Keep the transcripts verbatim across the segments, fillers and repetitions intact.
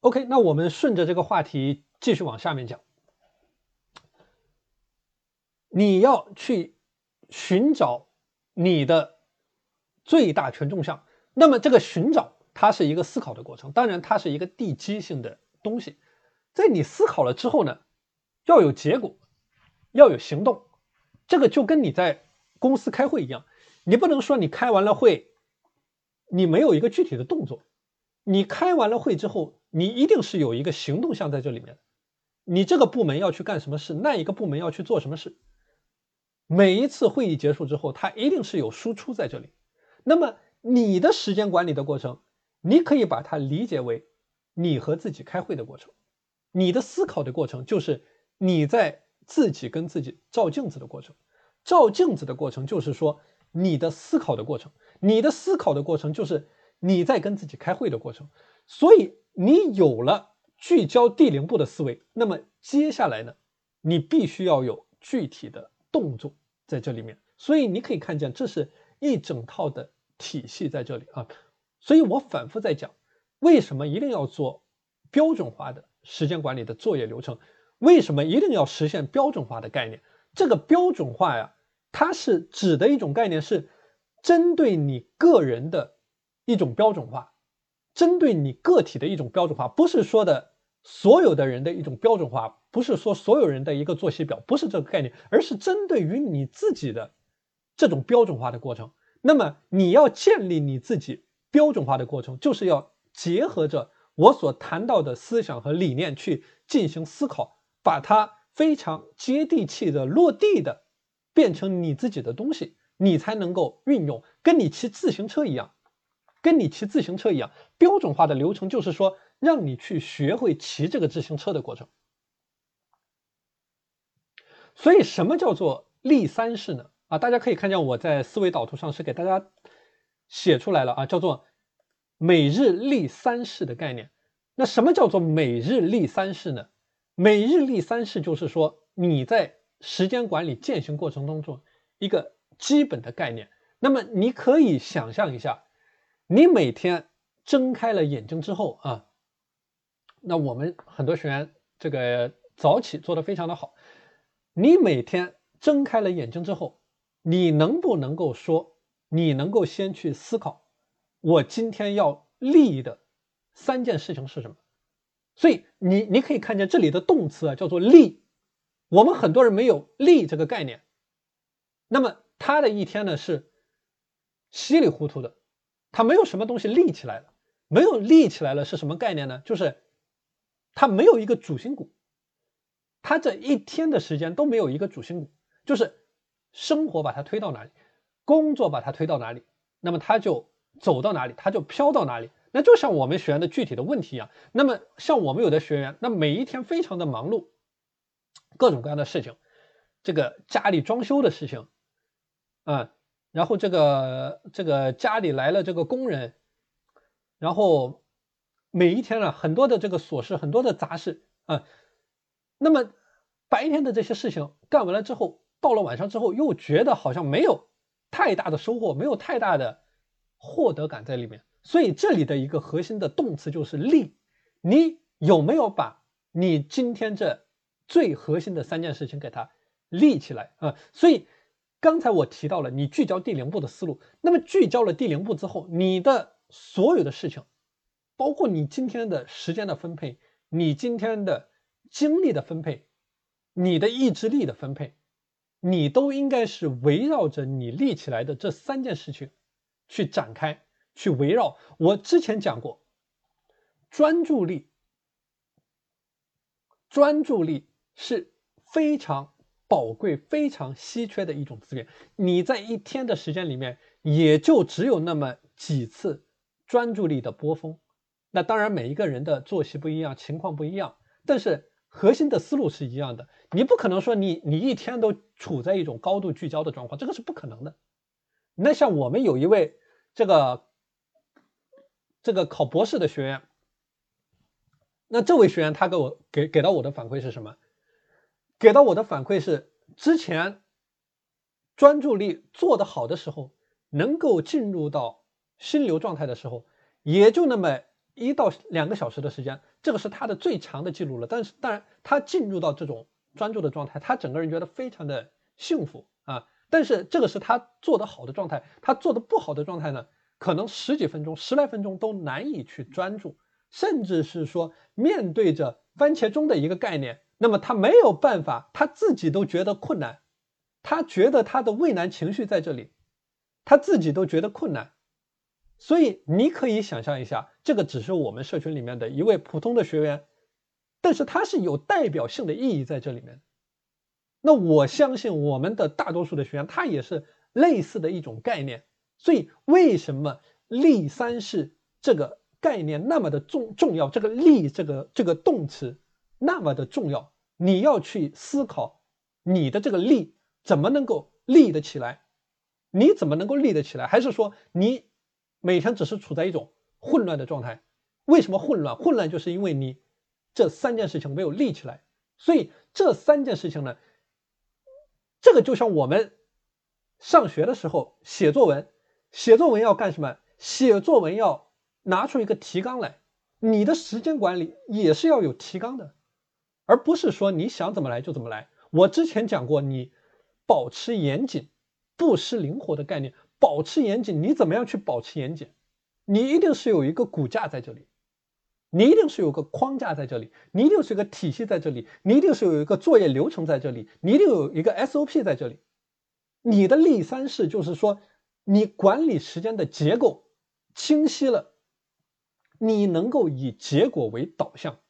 OK， 那我们顺着这个话题继续往下面讲。你要去寻找你的最大权重项，那么这个寻找它是一个思考的过程，当然它是一个地基性的东西。在你思考了之后呢，要有结果，要有行动。这个就跟你在公司开会一样，你不能说你开完了会，你没有一个具体的动作。你开完了会之后，你一定是有一个行动项在这里面，你这个部门要去干什么事，那一个部门要去做什么事，每一次会议结束之后，它一定是有输出在这里。那么你的时间管理的过程，你可以把它理解为你和自己开会的过程，你的思考的过程就是你在自己跟自己照镜子的过程。照镜子的过程就是说你的思考的过程，你的思考的过程就是你在跟自己开会的过程。所以你有了聚焦第零步的思维，那么接下来呢，你必须要有具体的动作在这里面。所以你可以看见这是一整套的体系在这里啊。所以我反复在讲，为什么一定要做标准化的时间管理的作业流程，为什么一定要实现标准化的概念。这个标准化呀，它是指的一种概念，是针对你个人的一种标准化，针对你个体的一种标准化，不是说的所有的人的一种标准化，不是说所有人的一个作息表，不是这个概念，而是针对于你自己的这种标准化的过程。那么你要建立你自己标准化的过程，就是要结合着我所谈到的思想和理念去进行思考，把它非常接地气的落地的变成你自己的东西，你才能够运用。跟你骑自行车一样，跟你骑自行车一样，标准化的流程就是说让你去学会骑这个自行车的过程。所以什么叫做立三式呢？啊，大家可以看见我在思维导图上是给大家写出来了啊，叫做每日立三式的概念。那什么叫做每日立三式呢？每日立三式就是说你在时间管理践行过程当中一个基本的概念。那么你可以想象一下，你每天睁开了眼睛之后啊，那我们很多学员这个早起做得非常的好，你每天睁开了眼睛之后，你能不能够说你能够先去思考我今天要立的三件事情是什么。所以你你可以看见这里的动词啊叫做立，我们很多人没有立这个概念，那么他的一天呢是稀里糊涂的，他没有什么东西立起来了。没有立起来了是什么概念呢？就是他没有一个主心骨，他这一天的时间都没有一个主心骨，就是生活把他推到哪里，工作把他推到哪里，那么他就走到哪里，他就飘到哪里。那就像我们学员的具体的问题一样，那么像我们有的学员，那每一天非常的忙碌，各种各样的事情，这个家里装修的事情啊、嗯然后这个这个家里来了这个工人，然后每一天啊很多的这个琐事，很多的杂事啊、呃。那么白天的这些事情干完了之后，到了晚上之后又觉得好像没有太大的收获，没有太大的获得感在里面。所以这里的一个核心的动词就是立，你有没有把你今天这最核心的三件事情给它立起来啊、呃？所以刚才我提到了你聚焦第零步的思路，那么聚焦了第零步之后，你的所有的事情，包括你今天的时间的分配，你今天的精力的分配，你的意志力的分配，你都应该是围绕着你立起来的这三件事情去展开，去围绕。我之前讲过，专注力，专注力是非常宝贵非常稀缺的一种资源，你在一天的时间里面也就只有那么几次专注力的波峰。那当然每一个人的作息不一样，情况不一样，但是核心的思路是一样的。你不可能说你你一天都处在一种高度聚焦的状况，这个是不可能的。那像我们有一位这个这个考博士的学员，那这位学员他给我给给到我的反馈是什么？给到我的反馈是，之前专注力做得好的时候，能够进入到心流状态的时候，也就那么一到两个小时的时间，这个是他的最长的记录了。但是当然，他进入到这种专注的状态，他整个人觉得非常的幸福啊。但是这个是他做得好的状态，他做得不好的状态呢，可能十几分钟、十来分钟都难以去专注，甚至是说面对着番茄钟的一个概念，那么他没有办法，他自己都觉得困难，他觉得他的畏难情绪在这里，他自己都觉得困难。所以你可以想象一下，这个只是我们社群里面的一位普通的学员，但是他是有代表性的意义在这里面。那我相信我们的大多数的学员，他也是类似的一种概念。所以为什么力三世这个概念那么的重重要，这个力这个这个动词那么的重要，你要去思考你的这个力怎么能够立得起来，你怎么能够立得起来？还是说你每天只是处在一种混乱的状态？为什么混乱？混乱就是因为你这三件事情没有立起来。所以这三件事情呢，这个就像我们上学的时候写作文，写作文要干什么？写作文要拿出一个提纲来，你的时间管理也是要有提纲的，而不是说你想怎么来就怎么来。我之前讲过，你保持严谨，不失灵活的概念。保持严谨，你怎么样去保持严谨？你一定是有一个骨架在这里，你一定是有个框架在这里，你一定是有个体系在这里，你一定是有一个作业流程在这里，你一定有一个 S O P 在这里。你的力三式就是说，你管理时间的结构清晰了，你能够以结果为导向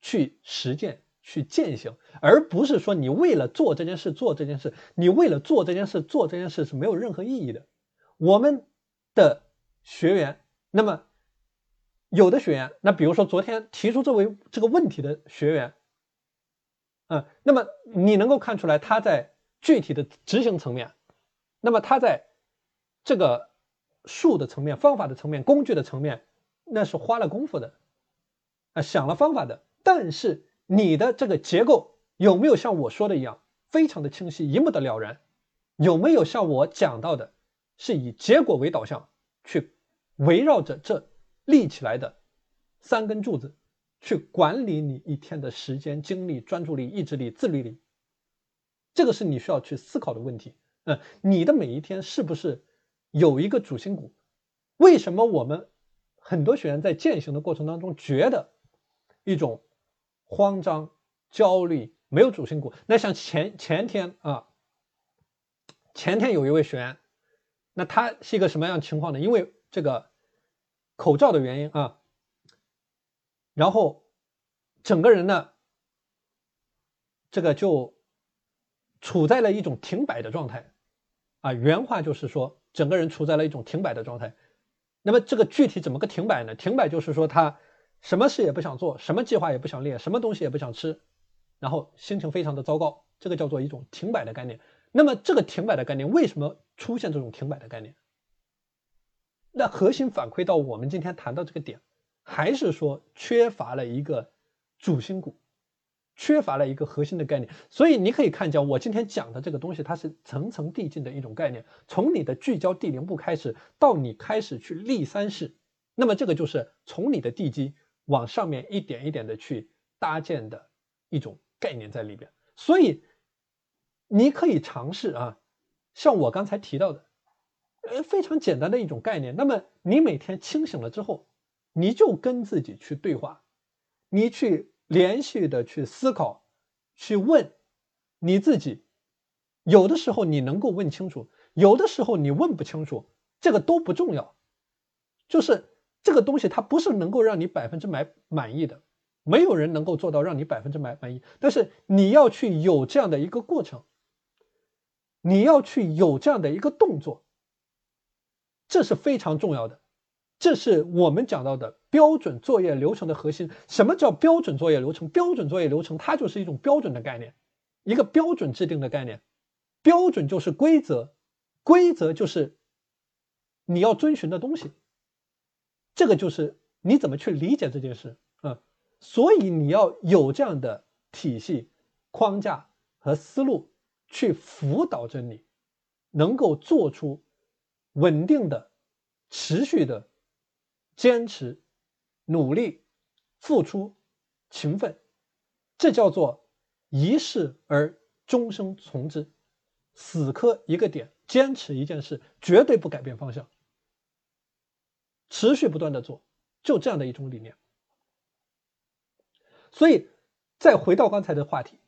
去实践去践行，而不是说你为了做这件事做这件事，你为了做这件事做这件事是没有任何意义的。我们的学员，那么有的学员，那比如说昨天提出这位这个问题的学员，嗯，那么你能够看出来他在具体的执行层面，那么他在这个术的层面、方法的层面、工具的层面，那是花了功夫的，啊，想了方法的，但是你的这个结构有没有像我说的一样非常的清晰，一目的了然？有没有像我讲到的是以结果为导向，去围绕着这立起来的三根柱子去管理你一天的时间、精力、专注力、意志力、自律力？这个是你需要去思考的问题。嗯，你的每一天是不是有一个主心骨？为什么我们很多学员在践行的过程当中觉得一种慌张、焦虑，没有主心骨？那像前前天啊，前天有一位学员，那他是一个什么样的情况呢？因为这个口罩的原因啊，然后整个人呢，这个就处在了一种停摆的状态啊。原话就是说，整个人处在了一种停摆的状态。那么这个具体怎么个停摆呢？停摆就是说他什么事也不想做，什么计划也不想列，什么东西也不想吃，然后心情非常的糟糕，这个叫做一种停摆的概念。那么这个停摆的概念，为什么出现这种停摆的概念？那核心反馈到我们今天谈到这个点，还是说缺乏了一个主心骨，缺乏了一个核心的概念。所以你可以看见我今天讲的这个东西，它是层层递进的一种概念，从你的聚焦第零步开始，到你开始去立三式，那么这个就是从你的地基往上面一点一点的去搭建的一种概念在里边。所以你可以尝试啊，像我刚才提到的呃，非常简单的一种概念。那么你每天清醒了之后，你就跟自己去对话，你去连续的去思考，去问你自己。有的时候你能够问清楚，有的时候你问不清楚，这个都不重要。就是这个东西它不是能够让你百分之百满意的，没有人能够做到让你百分之百满意，但是你要去有这样的一个过程，你要去有这样的一个动作，这是非常重要的。这是我们讲到的标准作业流程的核心。什么叫标准作业流程？标准作业流程它就是一种标准的概念，一个标准制定的概念。标准就是规则，规则就是你要遵循的东西，这个就是你怎么去理解这件事啊、嗯，所以你要有这样的体系、框架和思路去辅导着你，能够做出稳定的、持续的坚持努力、付出、勤奋，这叫做一事而终生从之，死磕一个点，坚持一件事，绝对不改变方向，持续不断的做，就这样的一种理念。所以再回到刚才的话题，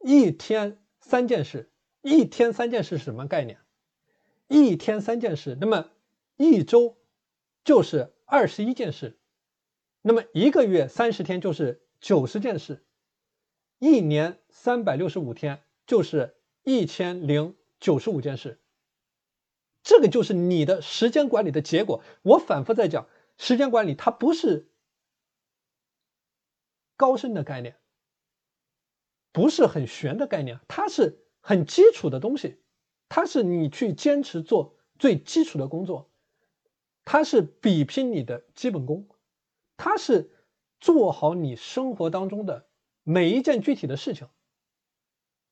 一天三件事，一天三件事是什么概念？一天三件事，那么一周就是二十一件事，那么一个月三十天就是九十件事，一年三百六十五天就是一千零九十五件事。这个就是你的时间管理的结果。我反复在讲，时间管理它不是高深的概念，不是很玄的概念，它是很基础的东西，它是你去坚持做最基础的工作，它是比拼你的基本功，它是做好你生活当中的每一件具体的事情，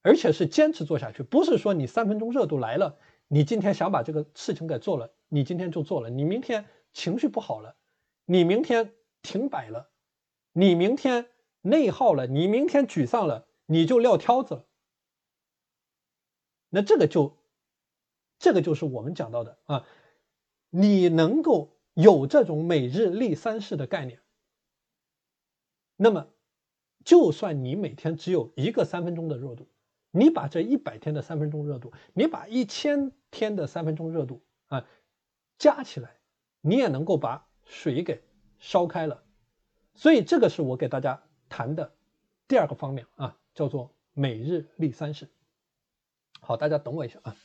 而且是坚持做下去，不是说你三分钟热度来了，你今天想把这个事情给做了，你今天就做了，你明天情绪不好了，你明天停摆了，你明天内耗了，你明天沮丧了，你就撂挑子了。那这个就这个就是我们讲到的啊，你能够有这种每日立三事的概念，那么就算你每天只有一个三分钟的热度，你把这一百天的三分钟热度，你把一千天的三分钟热度啊加起来，你也能够把水给烧开了。所以这个是我给大家谈的第二个方面啊，叫做每日立三事。好，大家等我一下啊。